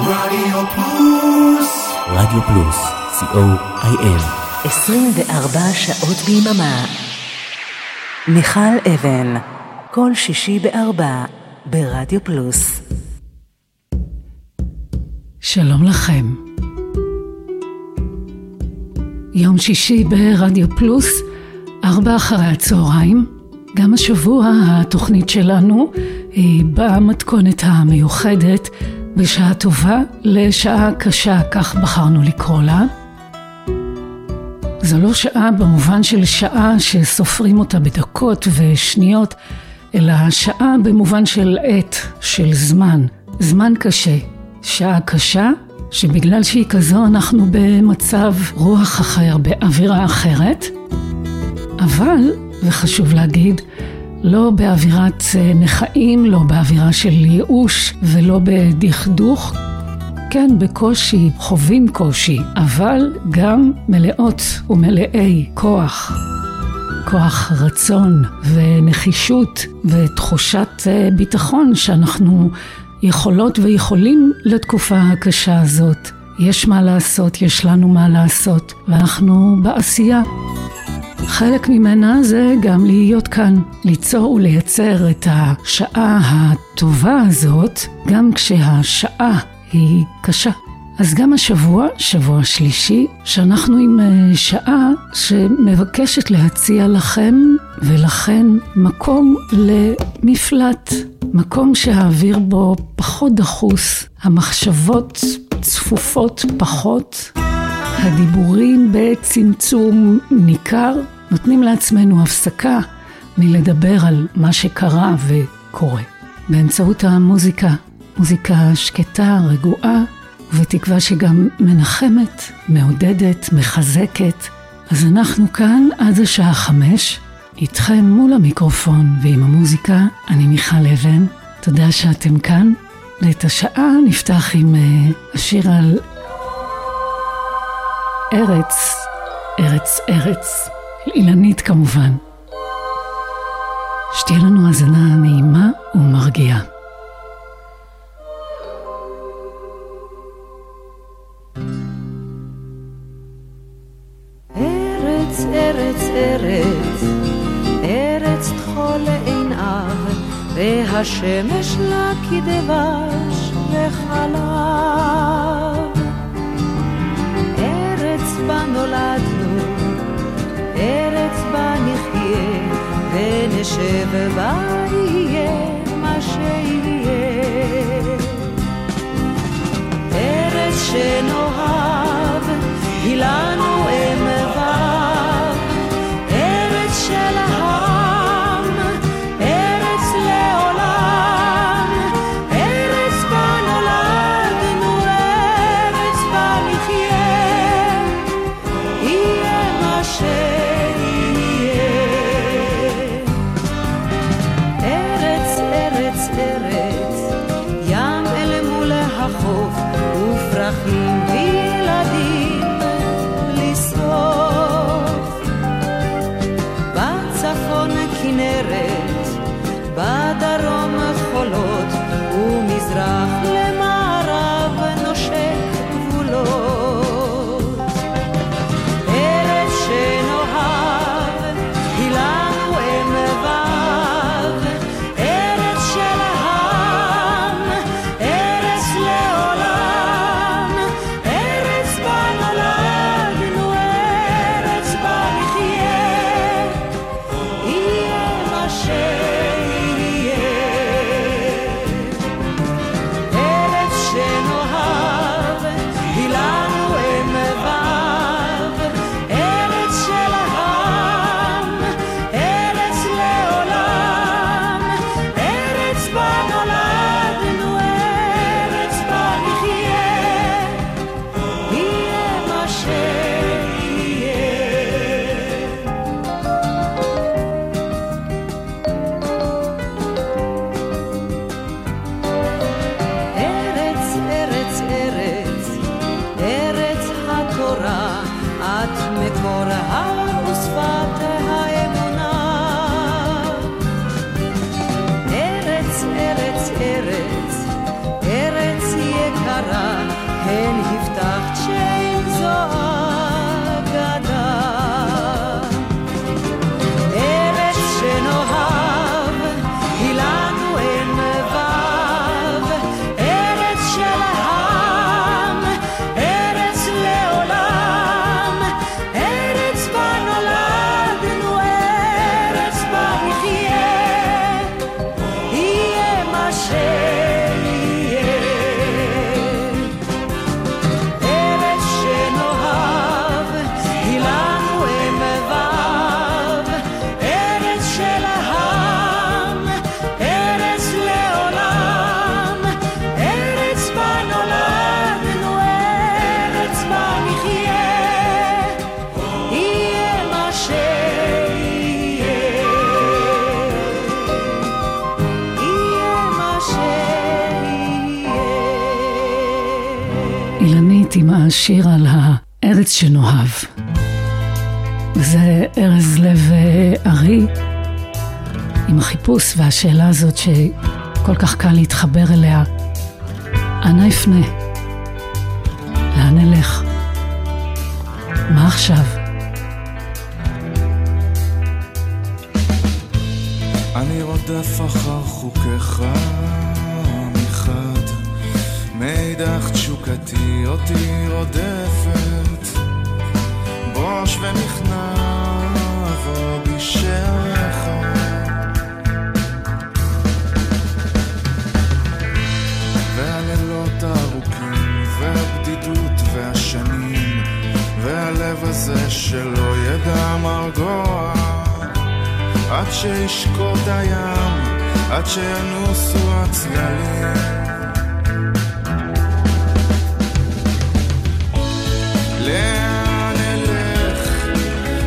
רדיו פלוס, רדיו פלוס, co.il, 24 שעות ביממה. מיכל אבן, כל שישי בארבע, ברדיו פלוס. שלום לכם. יום שישי ברדיו פלוס, 4 אחרי הצהריים. גם השבוע התוכנית שלנו היא במתכונת המיוחדת, בשעה טובה לשעה קשה, כך בחרנו לקרוא לה. זו לא שעה במובן של שעה שסופרים אותה בדקות ושניות, אלא שעה במובן של עת, של זמן. זמן קשה, שעה קשה, שבגלל שהיא כזו אנחנו במצב רוח אחר, באווירה אחרת. אבל, וחשוב להגיד, לא באווירת נחאים, לא באווירה של ייאוש ולא בדכדוך. כן, בקושי, חווים קושי, אבל גם מלאות ומלאי כוח. כוח רצון ונחישות ותחושת ביטחון שאנחנו יכולות ויכולים לתקופה הקשה הזאת. יש מה לעשות, יש לנו מה לעשות, ואנחנו בעשייה. חלק ממנה זה גם להיות כאן, ליצור ולייצר את השעה הטובה הזאת, גם כשהשעה היא קשה. אז גם השבוע, שבוע שלישי, שאנחנו עם שעה שמבקשת להציע לכם ולכן מקום למפלט, מקום שהאוויר בו פחות דחוס, המחשבות צפופות פחות, הדיבורים בצמצום ניכר, נותנים לעצמנו הפסקה מלדבר על מה שקרה וקורה. באמצעות המוזיקה, מוזיקה שקטה, רגועה, ותקווה שגם מנחמת, מעודדת, מחזקת. אז אנחנו כאן עד השעה 5, איתכם מול המיקרופון ועם המוזיקה, אני מיכל אבן, תודה שאתם כאן. ואת השעה נפתח עם השיר על ארץ, ארץ, ארץ, אילנית כמובן. שתהיה לנו הזנה נעימה ומרגיעה. ארץ, ארץ, ארץ, ארץ תחול עיניו, והשמש לה כדבש וחלב. בה נולדנו, ארץ בה נחיה, ונשב בה יהיה מה שיהיה. ארץ שנאהב, היא לנו אמביו, ארץ של העם, ארץ לעולם, ארץ בה נולדנו, ארץ בה נחיה. ופרחים וילדים לסוף, בצפון כנרת, בדרום חולות, ומזרח למערב נושק גבולות. ארץ שנאהב, היא לנו אמביו, ארץ של העם, ארץ לעולם, אילנית עם השיר על הארץ שנוהב. זה ארז לב ארי עם החיפוש והשאלה הזאת שכל כך קל להתחבר אליה. אנה אפנה? לאן אלך? מה עכשיו? אני רודף אחר חוקך מחד מידך תשוקתי אותי רודפת בוש ומכנב ובישך והלילות הארוכים והבדידות והשנים והלב הזה שלא ידע מרגוע עד שישקוט הים עד שינוסו הצללים לאן אלך,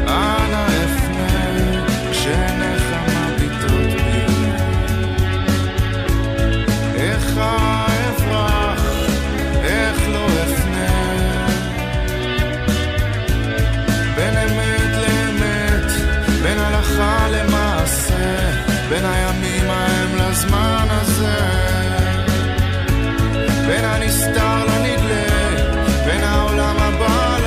אנה אפנה, כשנחמה ביטות בי איך אברח, איך לא אפנה בין אמת לאמת, בין הלכה למעשה בין הימים ההם לזמן הזה בין הנסתר לנגלה בין העולם הבא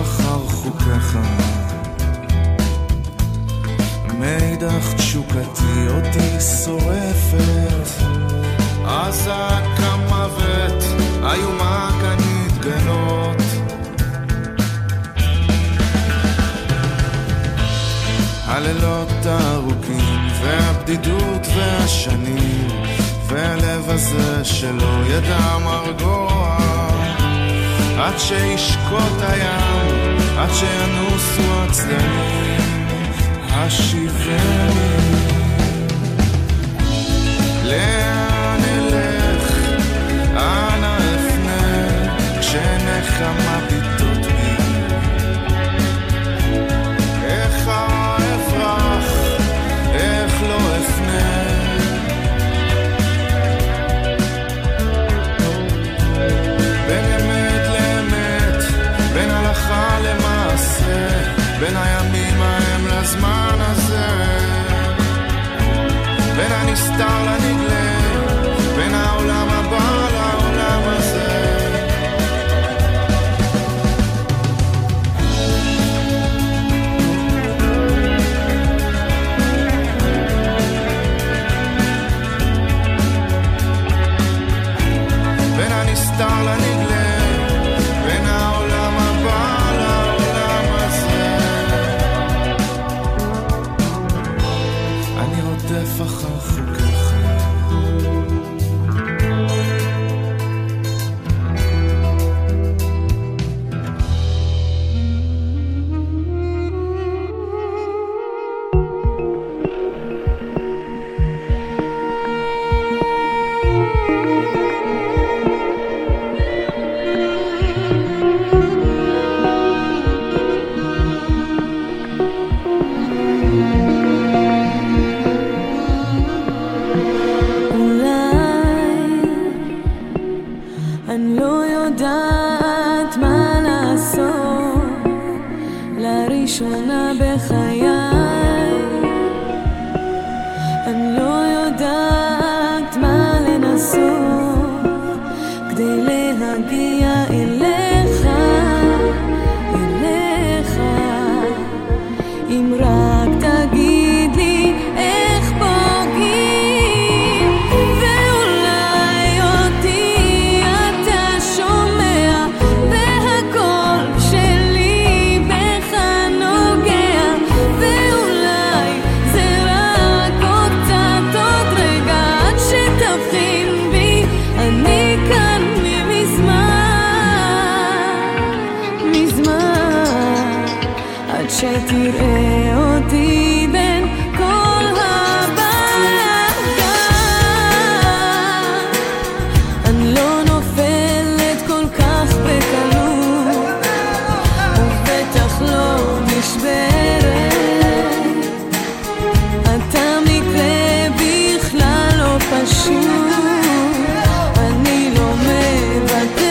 אחר חוקך מידך תשוקתי אותי שורפת עזה כמוות איומה כאן נתגלות הלילות הארוכים והבדידות והשנים והלב הזה שלא ידע מרגוע עד שישקוט הים, עד שינוסו הצדדים השיבנים. לאן אלך, אנה אפנה, כשנחמה ביטות בי. איך אברח, איך לא אפנה. בין הימים ההם לזמן הזה בין הנסתר לנגלה בין העולם הבא לעולם הזה בין הנסתר לנגלה בין העולם הבא אחר חוקך שתראה אותי בין כל הבעיה, אני לא נופלת כל כך בקלות, ובטח לא נשברת, אתה מקרה בכלל לא פשוט, אני לא מבטא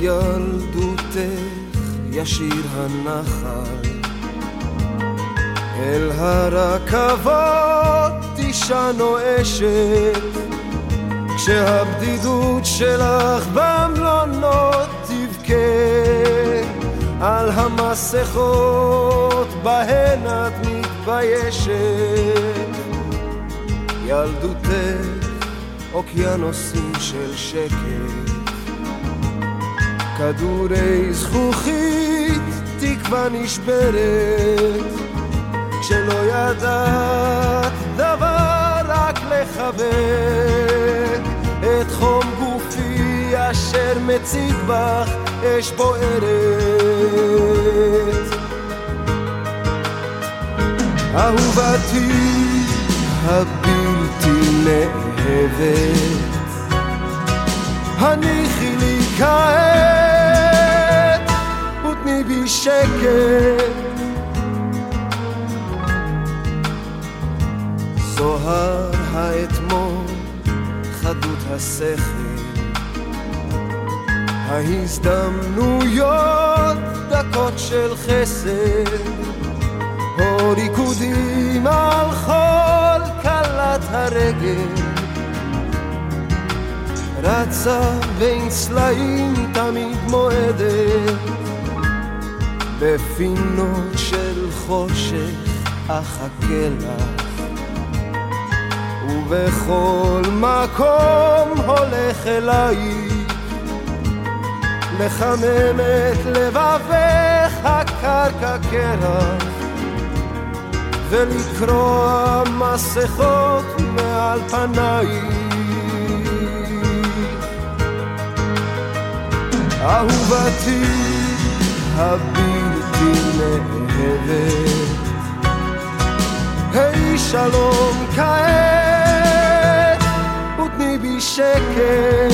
ילדותך ישיר הנחל אל הרכבות אישה נואשת כשהבדידות שלך במלונות תבכה על המסכות בהן את מתביישת ילדותך אוקיינוסים של שקט כדורי זכוכית תקווה נשברת כשלא ידעת דבר רק לחבק את חום גופי אשר מציג בך אש בוערת אהובתי הבלתי נאהבת הניחי לי כעת שקט זוהר האתמול חדות השכל ההזדמנויות דקות של חסד או ריקודים על חול קלת הרגל רצה בין סלעים תמיד מועדת בפינות של חושך אחכה לך ובכל מקום הולך אלייך לחמם את לבבך הקרקע קרח ולקרוע מסכות מעל פנייך אהובתי הבינה נאהבת היי שלום כעת בשקט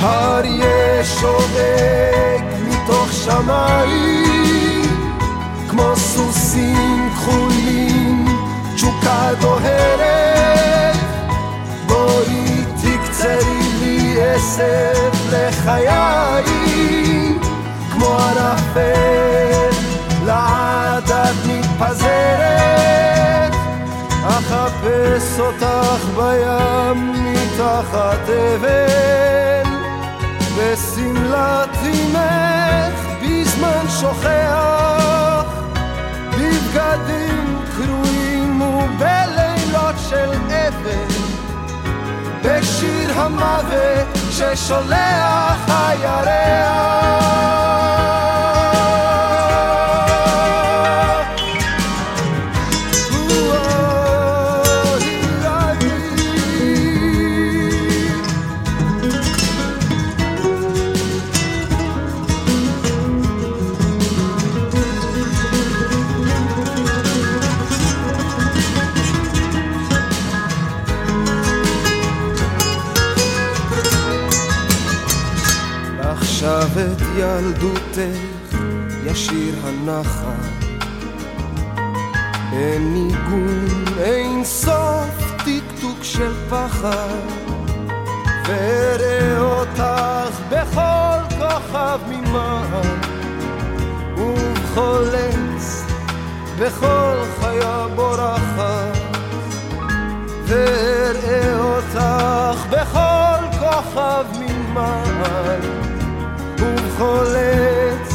האריה שובק מתוך שמיים כמו סוסים כחולים תשוקה דוהרת בואי תקצרי לי עשר לחיי כמו ערפל לעד את מתפזרת אחפש אותך בים מתחת אבן ושמלת אימך בזמן שוכח בבגדים קרועים ובלילות של אבן בשיר המוות ששולח הירח את ילדותך ישיר הנחל אין ניגון אין סוף תקתוק של פחד ואראה אותך בכל כוכב ממהר ובכל עץ בכל חיה בורחת ואראה אותך בכל כוכב ממהר בכל עץ,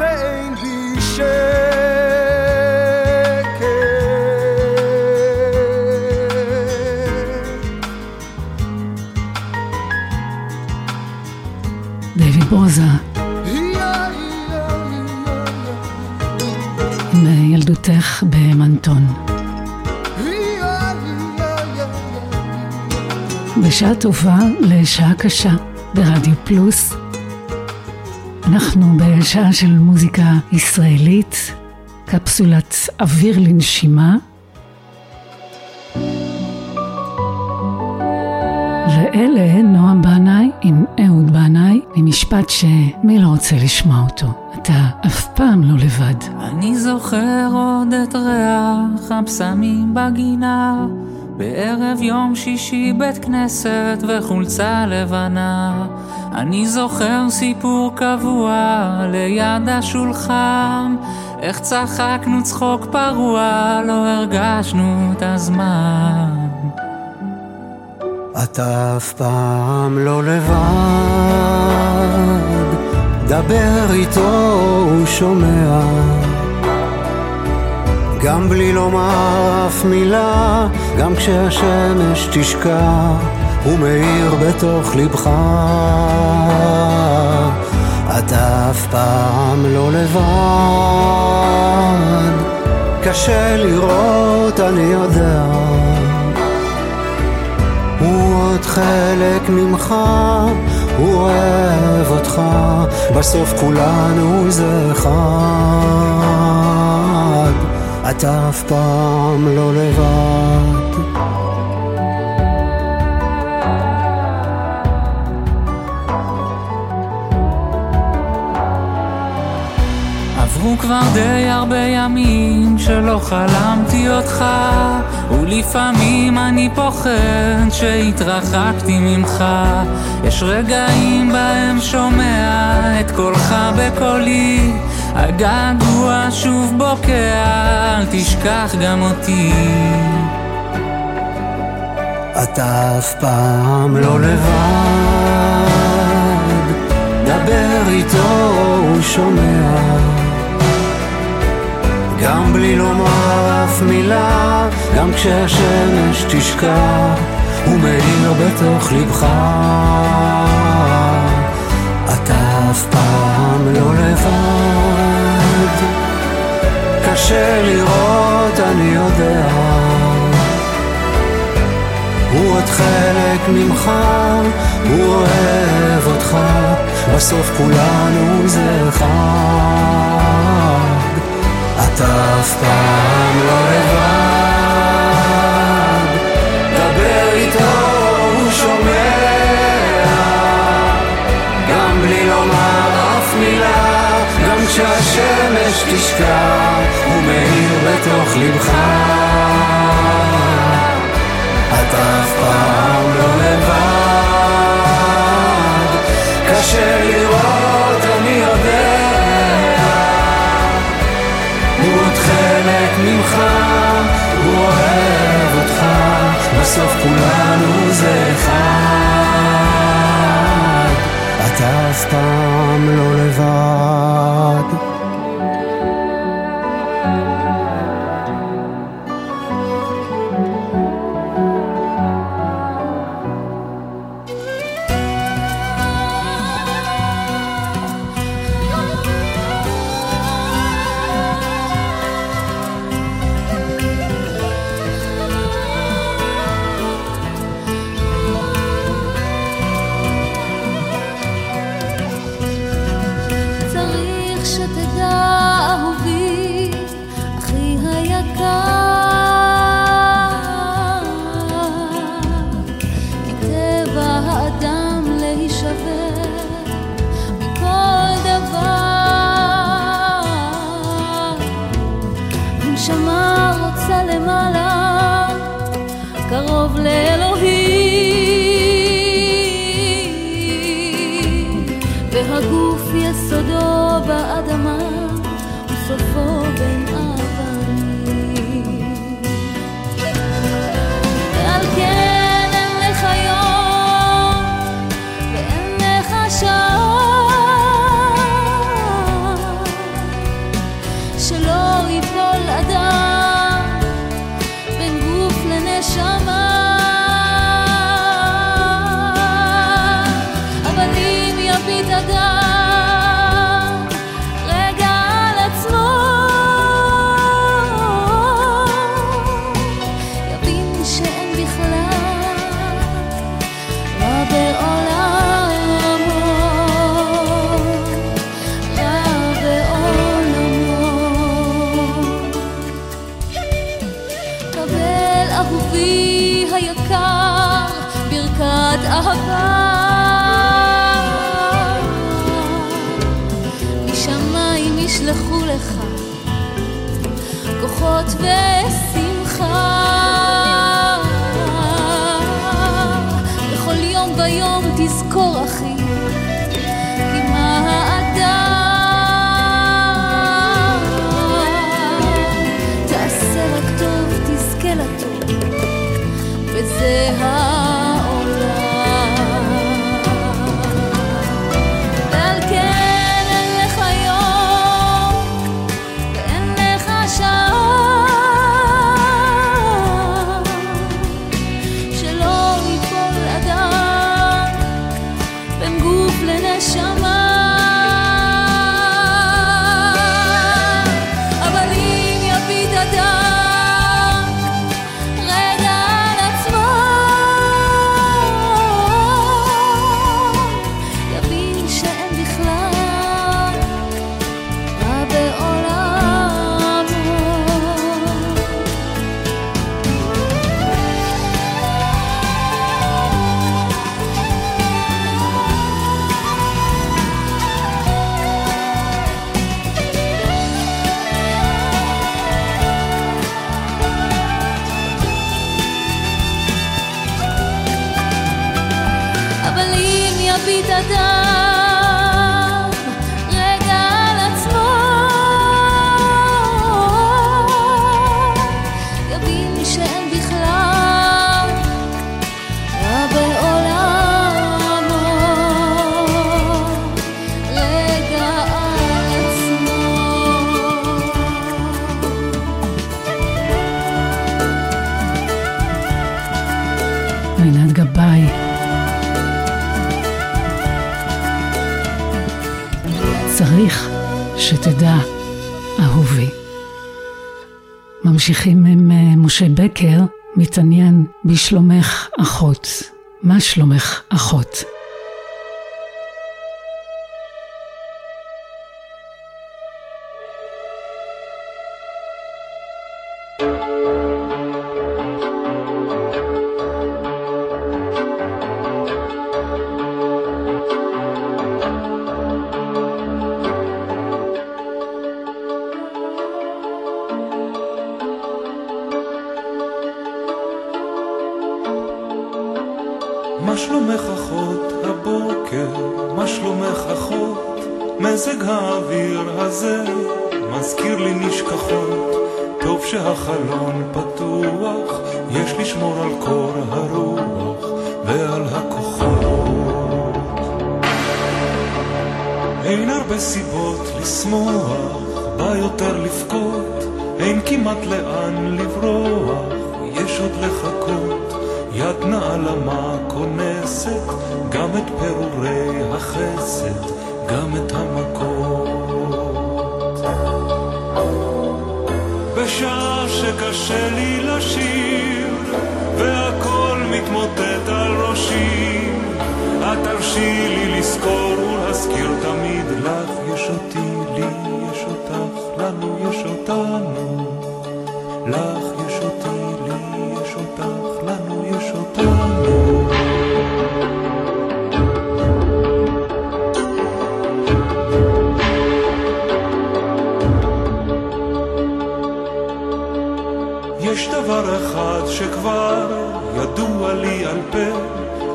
ואין בי בוזה עם ילדותך במנטון. בשעה טובה לשעה קשה ברדיו פלוס. אנחנו בשעה של מוזיקה ישראלית, קפסולת אוויר לנשימה. ואלה נועם בעיניי עם אהוד בעיניי ממשפט שמי לא רוצה לשמוע אותו. אתה אף פעם לא לבד. אני זוכר עוד את ריח הבשמים בגינה בערב יום שישי בית כנסת וחולצה לבנה. אני זוכר סיפור קבוע ליד השולחן איך צחקנו צחוק פרוע לא הרגשנו את הזמן. אתה אף פעם לא לבד, דבר איתו הוא שומע, גם בלי לומר אף מילה, גם כשהשמש תשקע, הוא מאיר בתוך לבך. אתה אף פעם לא לבד, קשה לראות אני יודע, הוא עוד חלק ממך, הוא אוהב אותך, בסוף כולנו זה אחד, אתה אף פעם לא לבד. עברו כבר די הרבה ימים שלא חלמתי אותך ולפעמים אני פוחד שהתרחקתי ממך יש רגעים בהם שומע את קולך בקולי הגעגוע שוב בוקע אל תשכח גם אותי אתה אף פעם לא לבד דבר איתו הוא שומע גם בלי לומר אף מילה, גם כשהשמש תשקע, הוא מאיר בתוך לבך. אתה אף פעם לא לבד, קשה לראות. אני יודע, הוא עוד חלק ממך, הוא אוהב אותך, בסוף כולנו זה חג. אתה אף פעם לא לבד, דבר איתו, הוא שומע, גם בלי לומר אף מילה, גם כשהשמש תשקע, הוא מאיר בתוך לבך. אתה אף פעם לא לבד, קשה לראות, אני יודע, הוא עוד חלק ממך, הוא אוהב אותך, בסוף כולנו זה אחד. אתה אף פעם לא לבד. ממשיכים עם משה בקר, מתעניין בשלומך אחות. מה שלומך אחות? מה שלומך אחות הבוקר? מה שלומך אחות? מזג האוויר הזה מזכיר לי נשכחות. טוב שהחלון פתוח, יש לשמור על קור הרוח ועל הכוחות. אין הרבה סיבות לשמוח, בא יותר לבכות, אין כמעט לאן לברוח, יש עוד לחכות. יד נעלמה כונסת גם את פירורי החסד, גם את המכות. בשעה שקשה לי לשיר והכל מתמוטט על ראשי, את תרשי לי לזכור ולהזכיר תמיד לך יש אותי, לי יש אותך, לנו יש אותנו, לך יש אותי, לי יש אותך, לנו יש אותנו. יש דבר אחד שכבר ידוע לי על פה,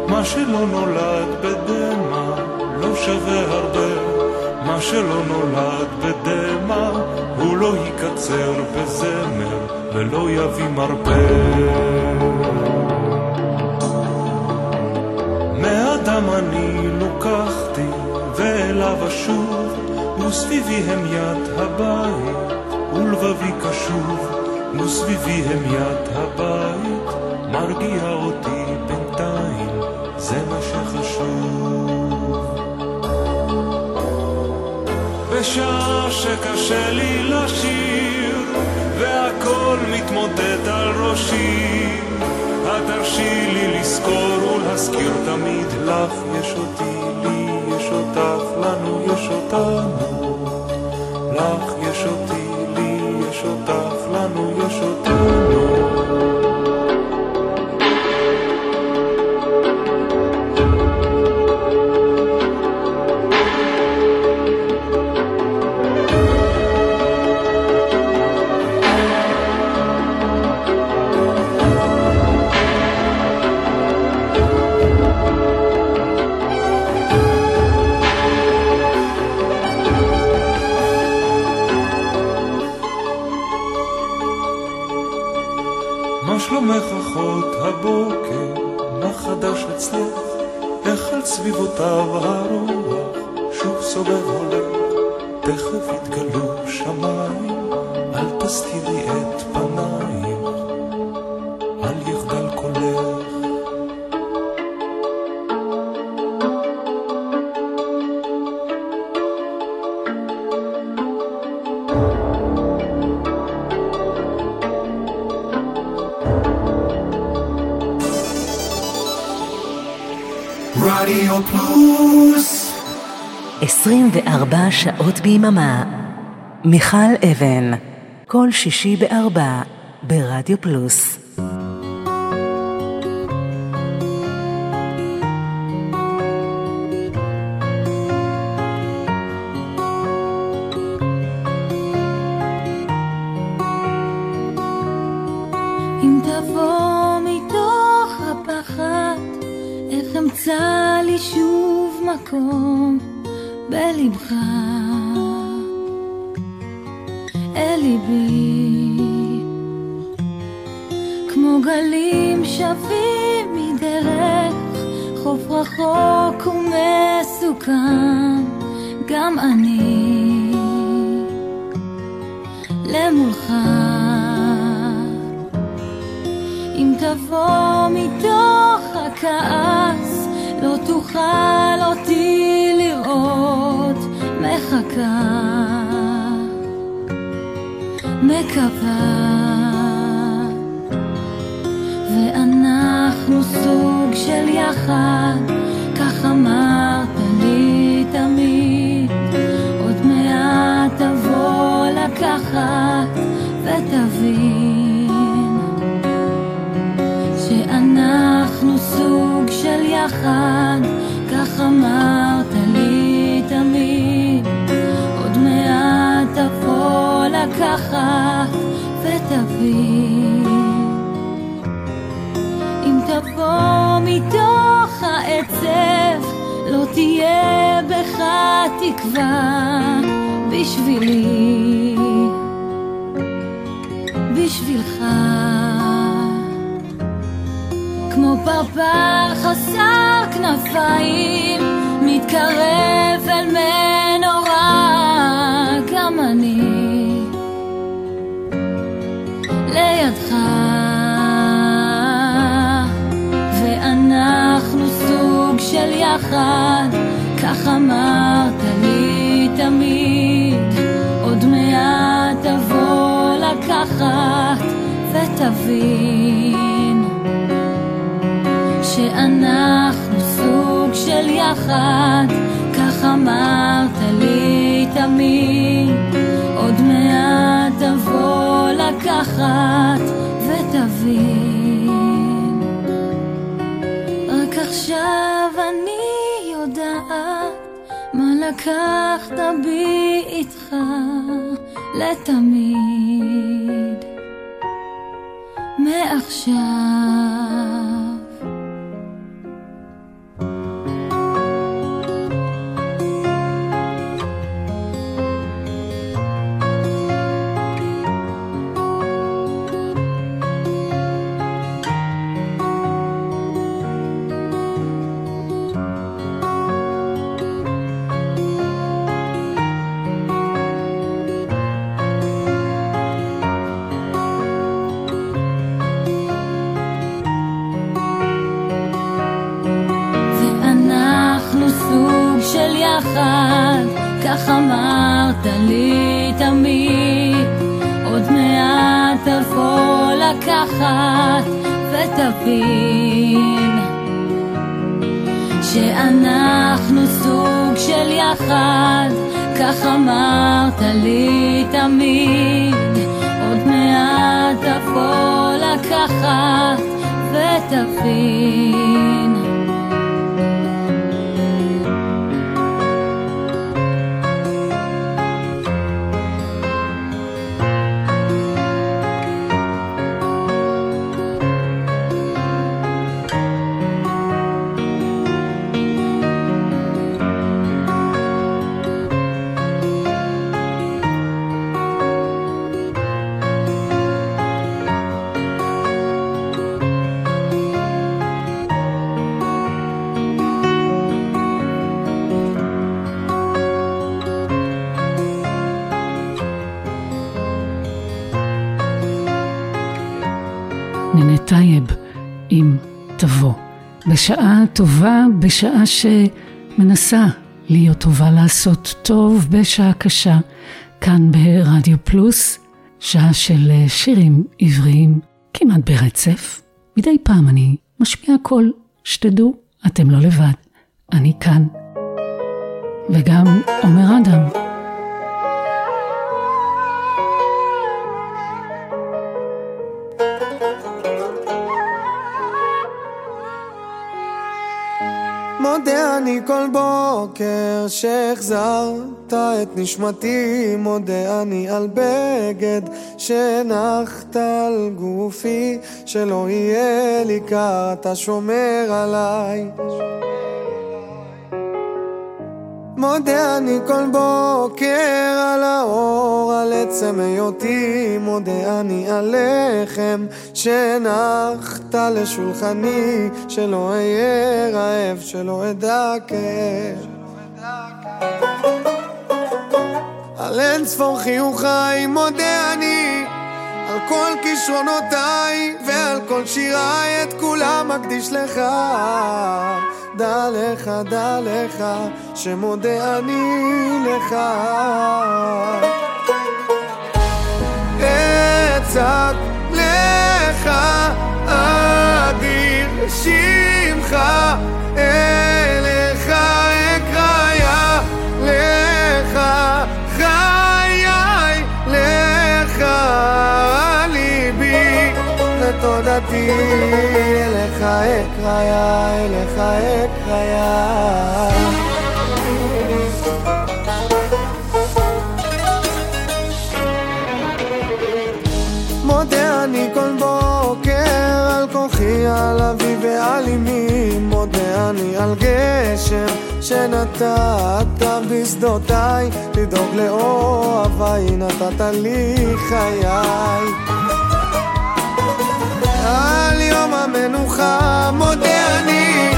מה שלא נולד בדמה לא שווה הרבה, מה שלא נולד בדמה הוא לא יקצר בזמר ולא יביא מרפא. מאדם אני לוקחתי ואליו אשוב, וסביבי הם יד הבית ולבבי קשוב, וסביבי הם יד הבית מרגיע אותי בינתיים, זה מה שחשוב. בשעה שקשה לי לשיר והכל מתמוטט על ראשי, תרשי לי לזכור ולהזכיר תמיד לך יש אותי, לי יש אותך, לנו יש אותנו, לך יש אותי, לי יש אותך, לנו יש אותנו. מחכות הבוקר, מה חדש אצלך? איך על סביבותיו הרוח שוב סובב הולך, תכף יתגלו שמיים, אל תסתירי את פניים, אל יחדל קולך. רדיו פלוס 24 שעות ביממה, מיכל אבן, כל שישי ב-4 ברדיו פלוס. אם תבוא מתוך הפחד, איך אמצא שוב מקום בלבך אל ליבי, כמו גלים שבים מדרך חוף רחוק ומסוכן, גם אני למולך. אם תבוא מתוך הכעס, לא תוכל אותי לראות, מחכה, מקווה. של יחד, כך אמרת לי תמיד, עוד מעט תבוא לקחת ותבין שאנחנו סוג של יחד, כך אמרת לי תמיד, עוד מעט תבוא לקחת ותבין. תבוא מתוך העצב, לא תהיה בך תקווה, בשבילי, בשבילך. כמו פרפר חסר כנפיים, מתקרב אל מנורה, גם אני לידך. אנחנו סוג של יחד, כך אמרת לי תמיד, עוד מעט תבוא לקחת ותבין שאנחנו סוג של יחד, כך אמרת לי תמיד, עוד מעט תבוא לקחת ותבין. עכשיו אני יודעת מה לקחת בי איתך לתמיד, מעכשיו. כך אמרת לי תמיד, עוד מעט תבוא לקחת ותבין שאנחנו סוג של יחד, כך אמרת לי תמיד, עוד מעט תבוא לקחת ותבין. טייב אם תבוא. בשעה טובה, בשעה שמנסה להיות טובה, לעשות טוב בשעה קשה, כאן ברדיו פלוס, שעה של שירים עבריים כמעט ברצף. מדי פעם אני משמיע קול, שתדעו, אתם לא לבד, אני כאן. וגם אומר אדם, מודה אני כל בוקר שהחזרת את נשמתי, מודה אני על בגד שנחת על גופי, שלא יהיה לי קר, אתה שומר עליי. מודה אני כל בוקר על האור, על עצם היותי, מודה אני על לחם שנחת לשולחני, שלא אהיה רעב, שלא אדע כאב, על אין ספור חיוכי, מודה אני על כל כישרונותיי ועל כל שיריי, את כולם אקדיש לך. דע לך שמודה אני לך. אצעק לך אדיר שמך, תודתי, אליך אקרא, אליך אקרא. מודה אני כל בוקר על כוחי, על אבי ועל אמי, מודה אני על גשם שנתת בשדותיי, לדאוג לאוהביי נתת לי חיי. על יום המנוחה מודה אני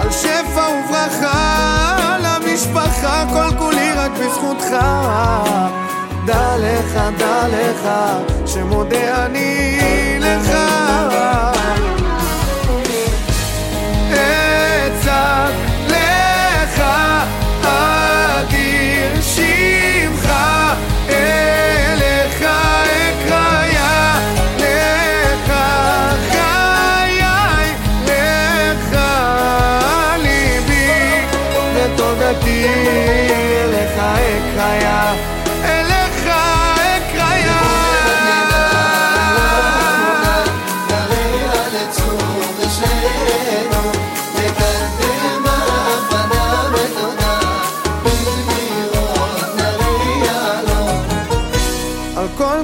על שפע וברכה, על המשפחה כל כולי רק בזכותך. דע לך, דע לך, שמודה אני לך. אצעק לך, אדיר שמך, אליך אקרא, לך חיי, לך ליבי, ותודתי אליך אקרא.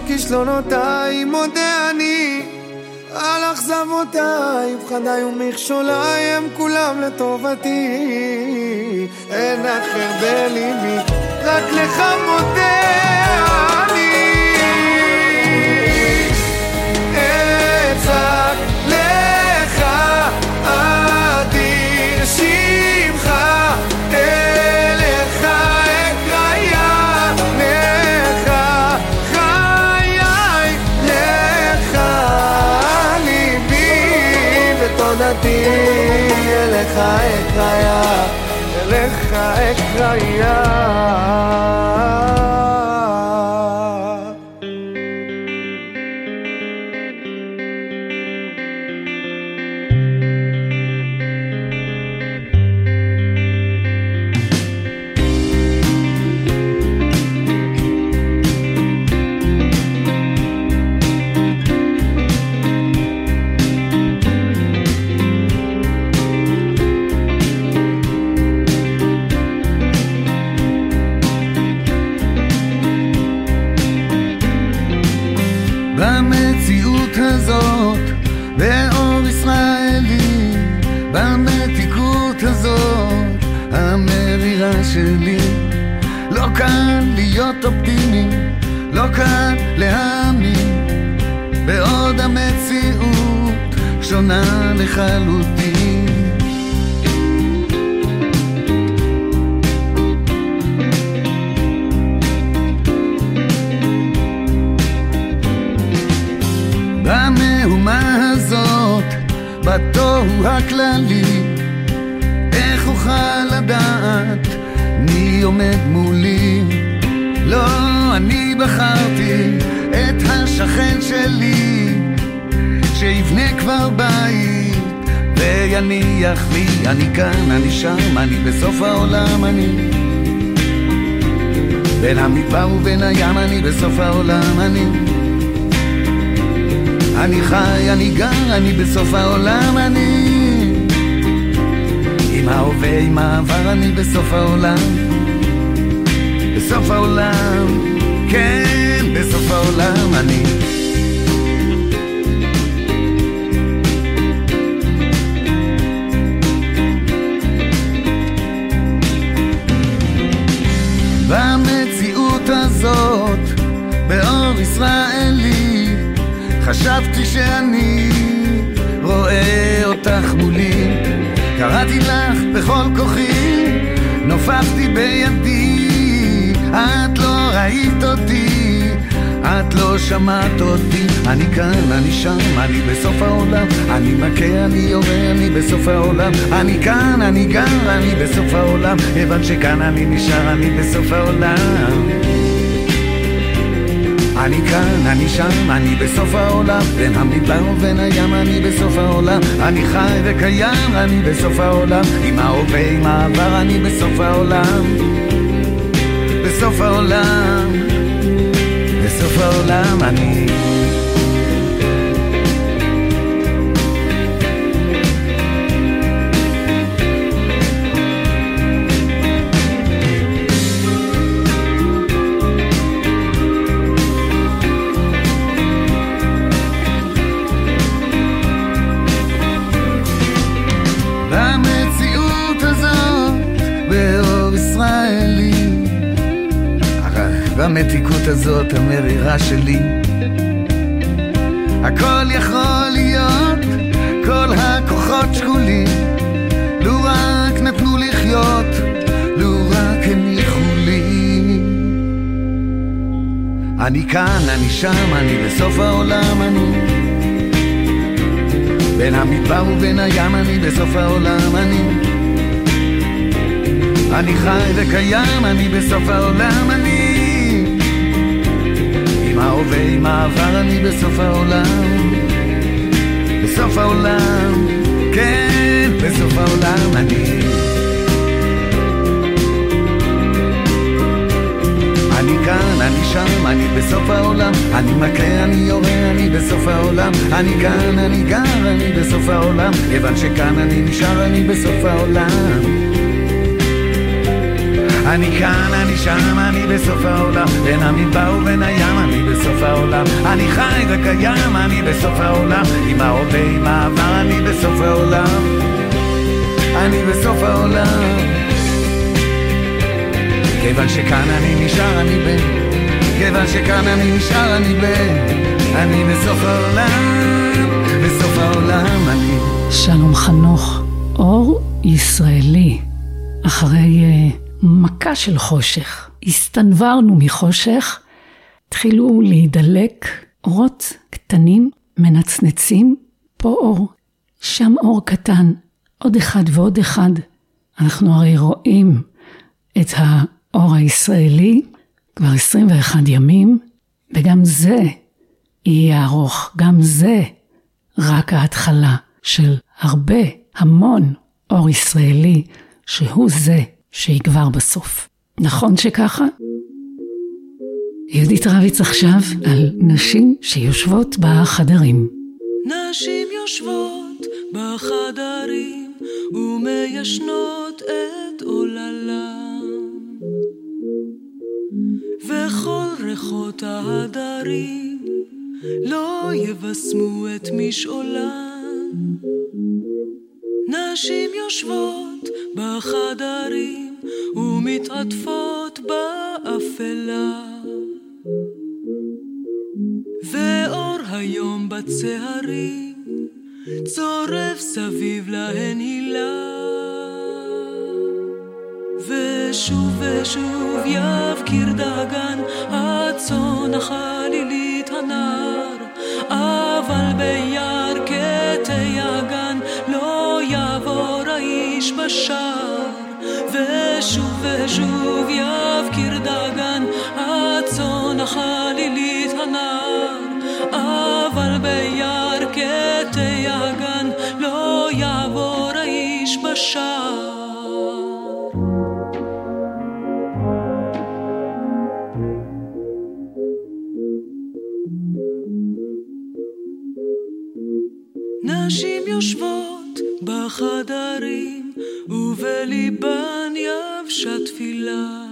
כישלונותיי מודה אני, על אכזבותיי, פחדיי ומכשוליי הם כולם לטובתי. אין אחר בליבי, רק לך מודה אני. אצעק לך, אדיר שמך, אליך אקרא, לך תודתי אליך אקרא, אליך אקרא. שלי לא כאן להיות אופטימי, לא כאן להאמין, בעוד המציאות שונה לחלוטין. במהומה הזאת, בתוהו הכללי, איך אוכל לדעת מי עומד מולי? לא, אני בחרתי את השכן שלי שיבנה כבר בית ויניח לי. אני כאן, אני שם, אני בסוף העולם, אני בין המדבר ובין הים, אני בסוף העולם, אני חי, אני גר, אני בסוף העולם, אני עם ההווה, עם העבר, אני בסוף העולם, בסוף העולם, כן, בסוף העולם אני. במציאות הזאת, באור ישראלי, חשבתי שאני רואה אותך מולי. קראתי לך בכל כוחי, נופפתי בידי, את לא ראית אותי, את לא שמעת אותי. אני כאן, אני שם, אני בסוף העולם, אני מכה, אני יורה, אני בסוף העולם, אני כאן, אני גר, אני בסוף העולם, הבן שכאן אני נשאר, אני בסוף העולם. אני כאן, אני שם, אני בסוף העולם, בין המדבר ובין הים, אני בסוף העולם, אני חי וקיים, אני בסוף העולם, עם ההווה, עם העבר, אני בסוף העולם, בסוף העולם, בסוף העולם אני. והמתיקות הזאת המרירה שלי. הכל יכול להיות, כל הכוחות שקולים, לו רק נתנו לחיות, לו רק הניחו לי. אני כאן, אני שם, אני בסוף העולם, אני בין המדבר ובין הים, אני בסוף העולם, אני חי וקיים, אני בסוף העולם, אני עם ההווה, עם העבר, אני בסוף העולם, בסוף העולם, כן, בסוף העולם אני כאן, אני שם, אני בסוף העולם, אני מכה, אני יורה, אני בסוף העולם, אני כאן, אני גר, אני בסוף העולם, כיוון שכאן אני נשאר, אני בסוף העולם. אני כאן, אני שם, אני בסוף העולם, בין המדבר ובין הים, אני בסוף העולם, אני חי וקיים, אני בסוף העולם, עם ההווה, עם העבר, אני בסוף העולם, אני בסוף העולם, כיוון שכאן אני נשאר, אני ב, כיוון שכאן אני נשאר, אני ב, אני בסוף העולם, בסוף העולם, אני. שלום חנוך, אור ישראלי, אחרי מכה של חושך. הסתנברנו מחושך, התחילו להידלק אורות קטנים, מנצנצים, פה אור, שם אור קטן, עוד אחד ועוד אחד. אנחנו הרי רואים את האור הישראלי כבר 21 ימים, וגם זה יהיה ארוך, גם זה רק ההתחלה של הרבה, המון אור ישראלי, שהוא זה שהיא כבר בסוף. נכון שככה? יודית רביץ עכשיו על נשים שיושבות בחדרים. נשים יושבות בחדרים ומיישנות את עוללם, וכל ריחות ההדרים לא יבשמו את משעולם. נשים יושבות בחדרים ומתעטפות באפלה, ואור היום בצהרים צורף סביב להן הילה, ושוב ושוב יבקיר דגן הצאן החלילית הנער, אבל ביער קטעי הגן לא יעבור האיש בשער, ושוב ושוב יבקיר דגן הצאן החלילית הנער, אבל ביער קטעי הגן לא יעבור האיש בשער. נשים יושבות בחדרים ובליבן יבשה תפילה,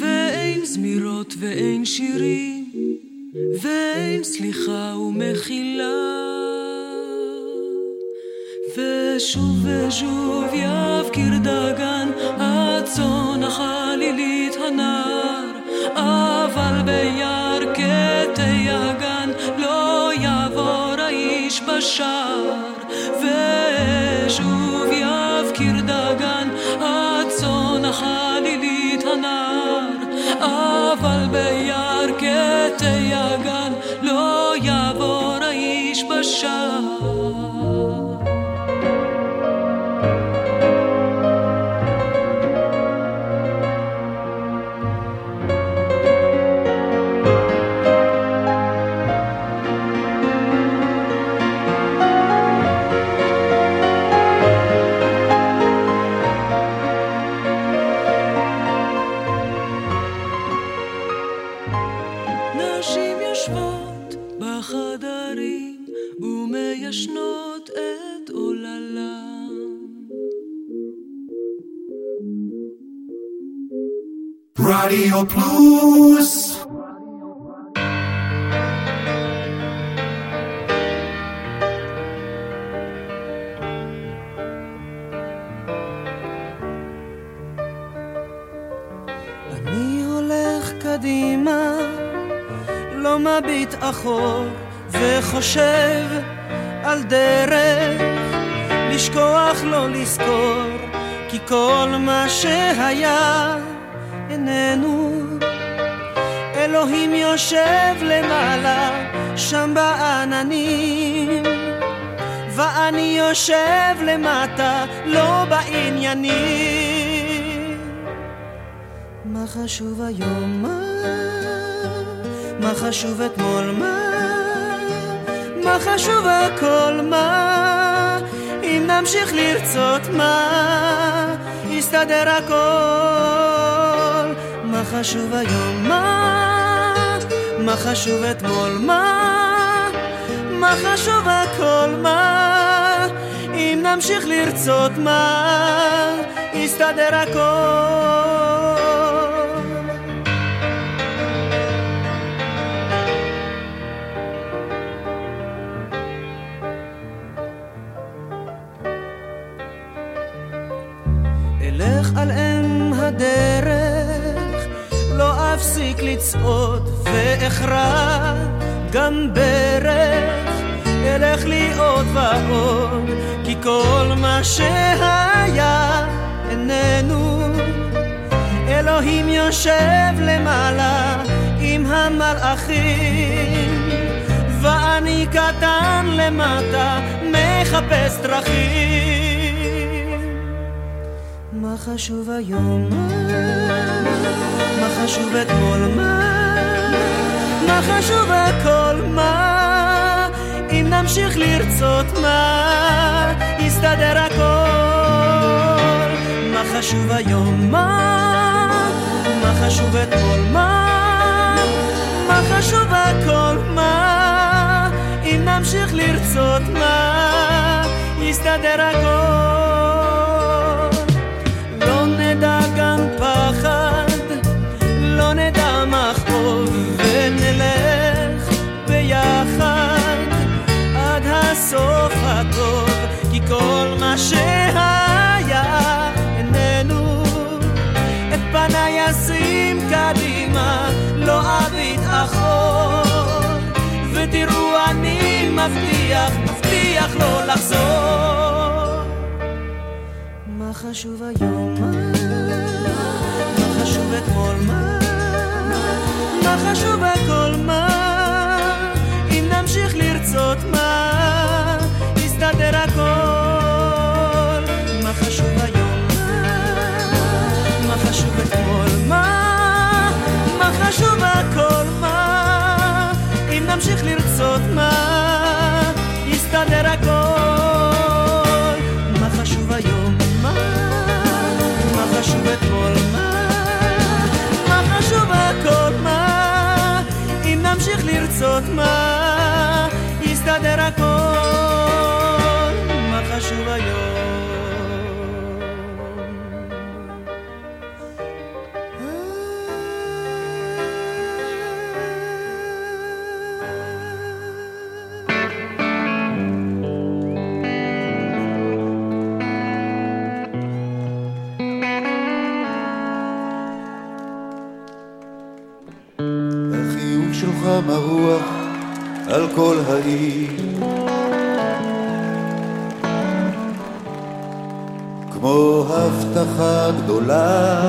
ואין זמירות ואין שירים ואין סליחה ומחילה, ושוב ושוב יבקיר דגן הצאן החלילית הנער, אבל ביער קטעי הגן לא יעבור האיש בשער, ושוב יבקיר דגן הצאן החלילית הנער, אבל ביער קטעי הגן לא יעבור האיש בשער. רדיו פלוס. אני הולך קדימה, לא מביט אחור, וחושב על דרך לשכוח, לא לזכור, כי כל מה שהיה איננו. אלוהים יושב למעלה, שם בעננים, ואני יושב למטה, לא בעניינים. מה חשוב היום? מה חשוב אתמול? מה חשוב הכל? מה אם נמשיך לרצות? מה יסתדר הכל? מה חשוב היום? מה חשוב אתמול? מה חשוב הכל? מה אם נמשיך לרצות? מה יסתדר הכל? אלך על אם הדרך, לא אפסיק לצעוד ואחרא גם ברך, אלך לי עוד ועוד, כי כל מה שהיה איננו. אלוהים יושב למעלה עם המלאכים, ואני קטן למטה מחפש דרכים. מה חשוב היום? מה חשוב אתמול? מה חשוב הכל? מה אם נמשיך לרצות? מה יסתדר הכל? מה חשוב היום? מה חשוב אתמול? מה חשוב הכל? מה אם נמשיך לרצות? מה יסתדר הכל? לא נדע גם פחד, לא נדע מחוב, ונלך ביחד עד הסוף הטוב, כי כל מה שהיה איננו. את פני ישים קדימה, לא אביט אחור, ותראו אני מבטיח לא לחזור. מה חשוב היום? מה חשוב אתמול? מה חשוב הכל? מה אם נמשיך לרצות? מה יסתדר הכל? מה חשוב היום? מה חשוב אתמול? מה חשוב הכל? מה אם נמשיך לרצות? מה יסתדר הכל? מה חשוב היום? מה חשוב אתמול? מה חשוב הכל? נמשיך לרצות? מה יסתדר הכל? מה חשוב היום? הרוח על כל העיר כמו הבטחה גדולה,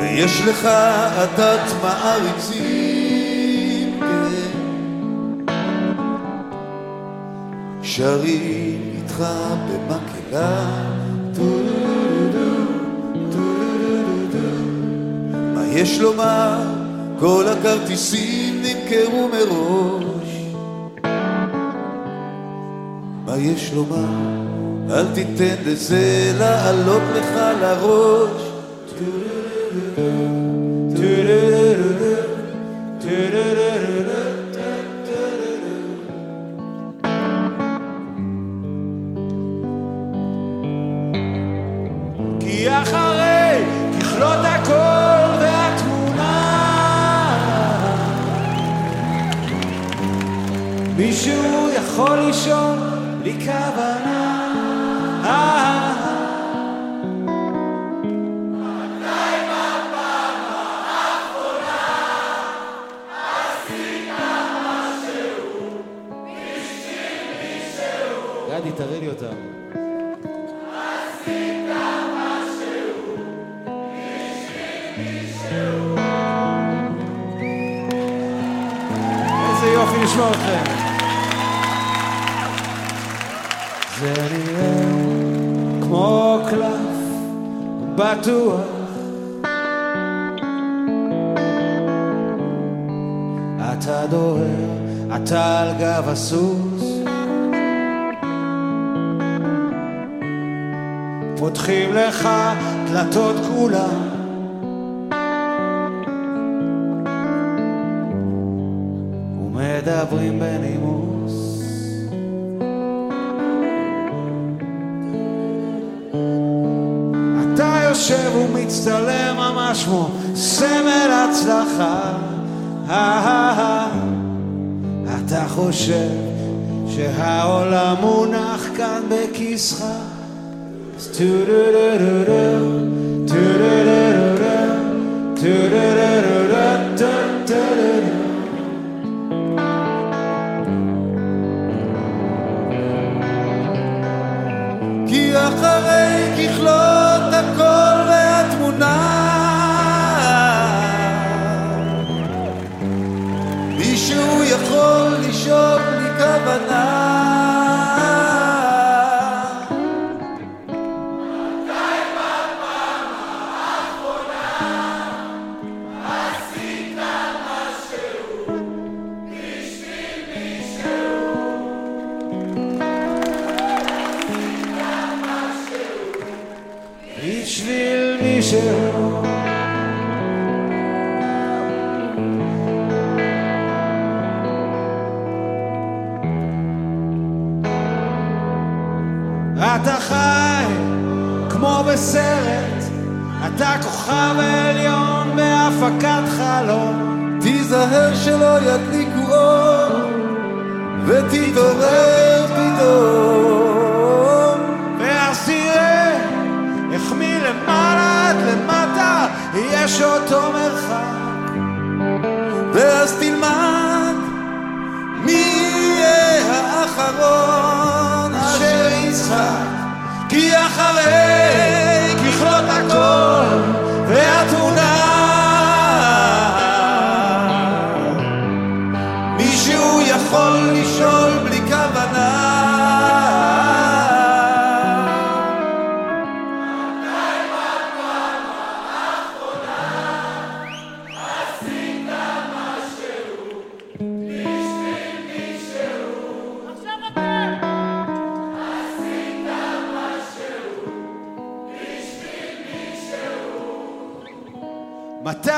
ויש לך עדת מעריצים שרים איתך במקהלה. יש לומר, כל הכרטיסים נמכרו מראש. מה יש לומר? אל תיתן לזה לעלות לך לראש. כי אחרי ככלות הכל מישהו יכול לישון בלי כוונה. יופי לשמוע אתכם. זה נראה כמו קלף בטוח, אתה דוהר, אתה על גב הסוס, פותחים לך דלתות כולם, מדברים בנימוס. אתה יושב ומצטלם ממש כמו סמל הצלחה, אתה חושב שהעולם מונח כאן בכיסך, אחרי ככלות הכל והתמונה, מישהו יכול לשאול לי כוונה, מתי בפעם האחרונה עשית משהו בשביל מישהו? בשביל מישהו, אתה חי כמו בסרט, אתה כוכב עליון בהפקת חלום, תיזהר שלא ידליקו אור ותתעורר פתאום, והסירה איך מלמעלה עד למטה יש אותו מרחק, ואז תלמד מי יהיה האחרון אשר יצחק, כי אחרי ככלות הכל והתמונה, מישהו יכול לשאול בלי כוונה, מתי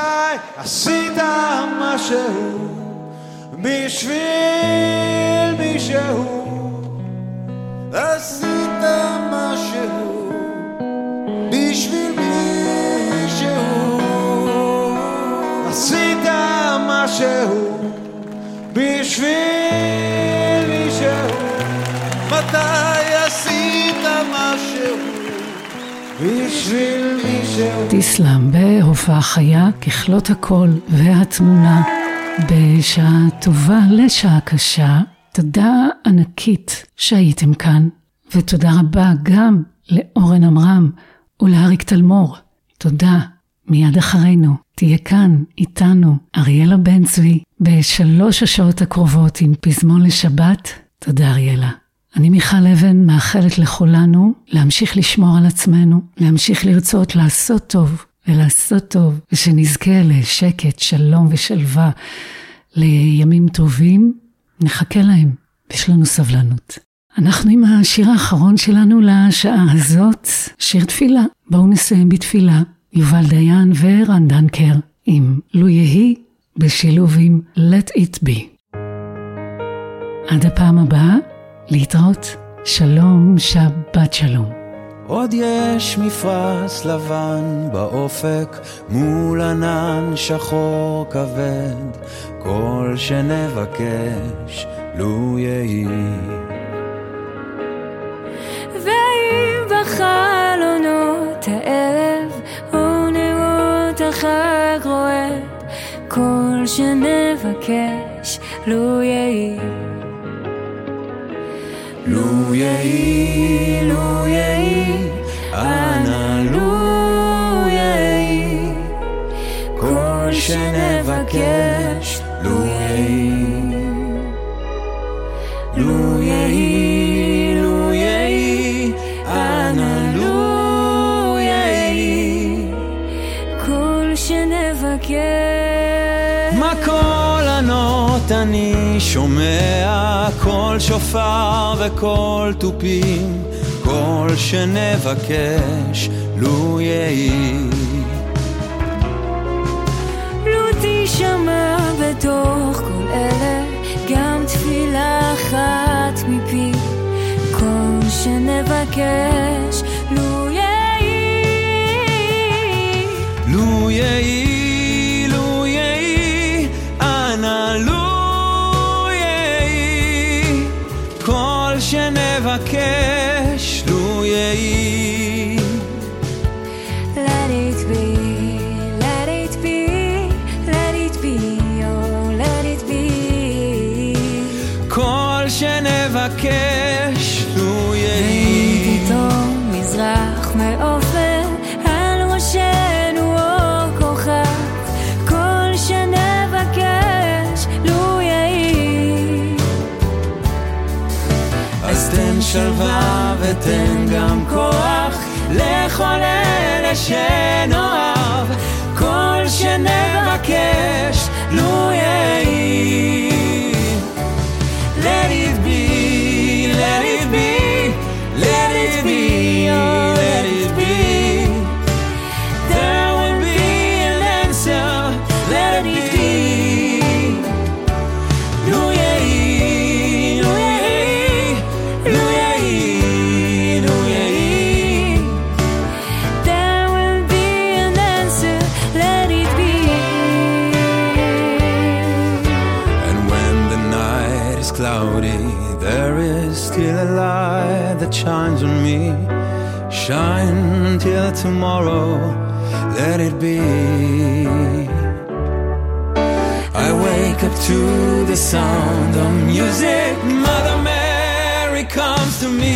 עשית משהו בשביל מישהו? עשית משהו בשביל מישהו? עשית משהו בשביל מישהו? מתי עשית משהו בשביל מישהו? תסלם בהופעה חיה, ככלות הכל והתמונה, בשעה טובה לשעה קשה. תודה ענקית שהייתם כאן, ותודה רבה גם לאורן אמרם ולאריק תלמור. תודה. מיד אחרינו תהיה כאן איתנו אריאלה בנצווי בשלוש השעות הקרובות עם פזמון לשבת. תודה אריאלה. אני מיכל אבן, מאחלת לכולנו להמשיך לשמור על עצמנו, להמשיך לרצות לעשות טוב ולעשות טוב, ושנזכה לשקט, שלום ושלווה, לימים טובים, נחכה להם, יש לנו סבלנות. אנחנו עם השיר האחרון שלנו לשעה הזאת, שיר תפילה. בואו נסיים בתפילה, יובל דיין ורן דנקר עם לו יהי, בשילוב עם Let It Be. עד הפעם הבאה, להתראות, שלום, שבת שלום. עוד יש מפרס לבן באופק, מול ענן שחור כבד, כל שנבקש לו יהי. ואם בחלונות הערב ונרות החג רועד, כל שנבקש לו יהי. לו יהי, לו יהי, אנא לו יהי, כל שנבקש לו יהי. שקט. מה כל הנוט אני שומע, כל שופר וכל טופים, כל שנבקש לו יהי. לו תשמע בתוך כל אלה גם תפילה אחת מפי, כל שנבקש לו יהי. לו יהי. שנבקש לו יהי. Let it be, let it be, let it be, oh let it be. כל שנבקש לו יהי. פתאום מזרח מאופן על ראשנו או כוכב, כל שנבקש לו יהי. תן שלווה ותן גם כוח לכל אלה שנאהב, כל שנבקש לו יהי. Let it be, let it be, let it be, oh let it be. There will be an answer, let it be. Shines on me, shine until tomorrow, let it be. I wake up to the sound of music, Mother Mary comes to me.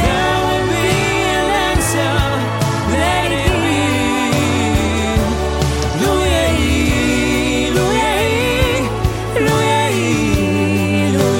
There will be an answer, let it be. Louis, Louis, Louis, Louis, Louis.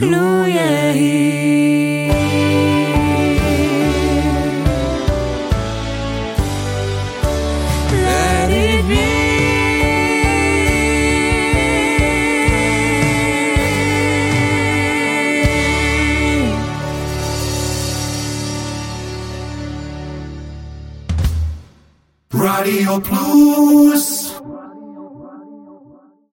לו יהי. Let it be. רדיו פלוס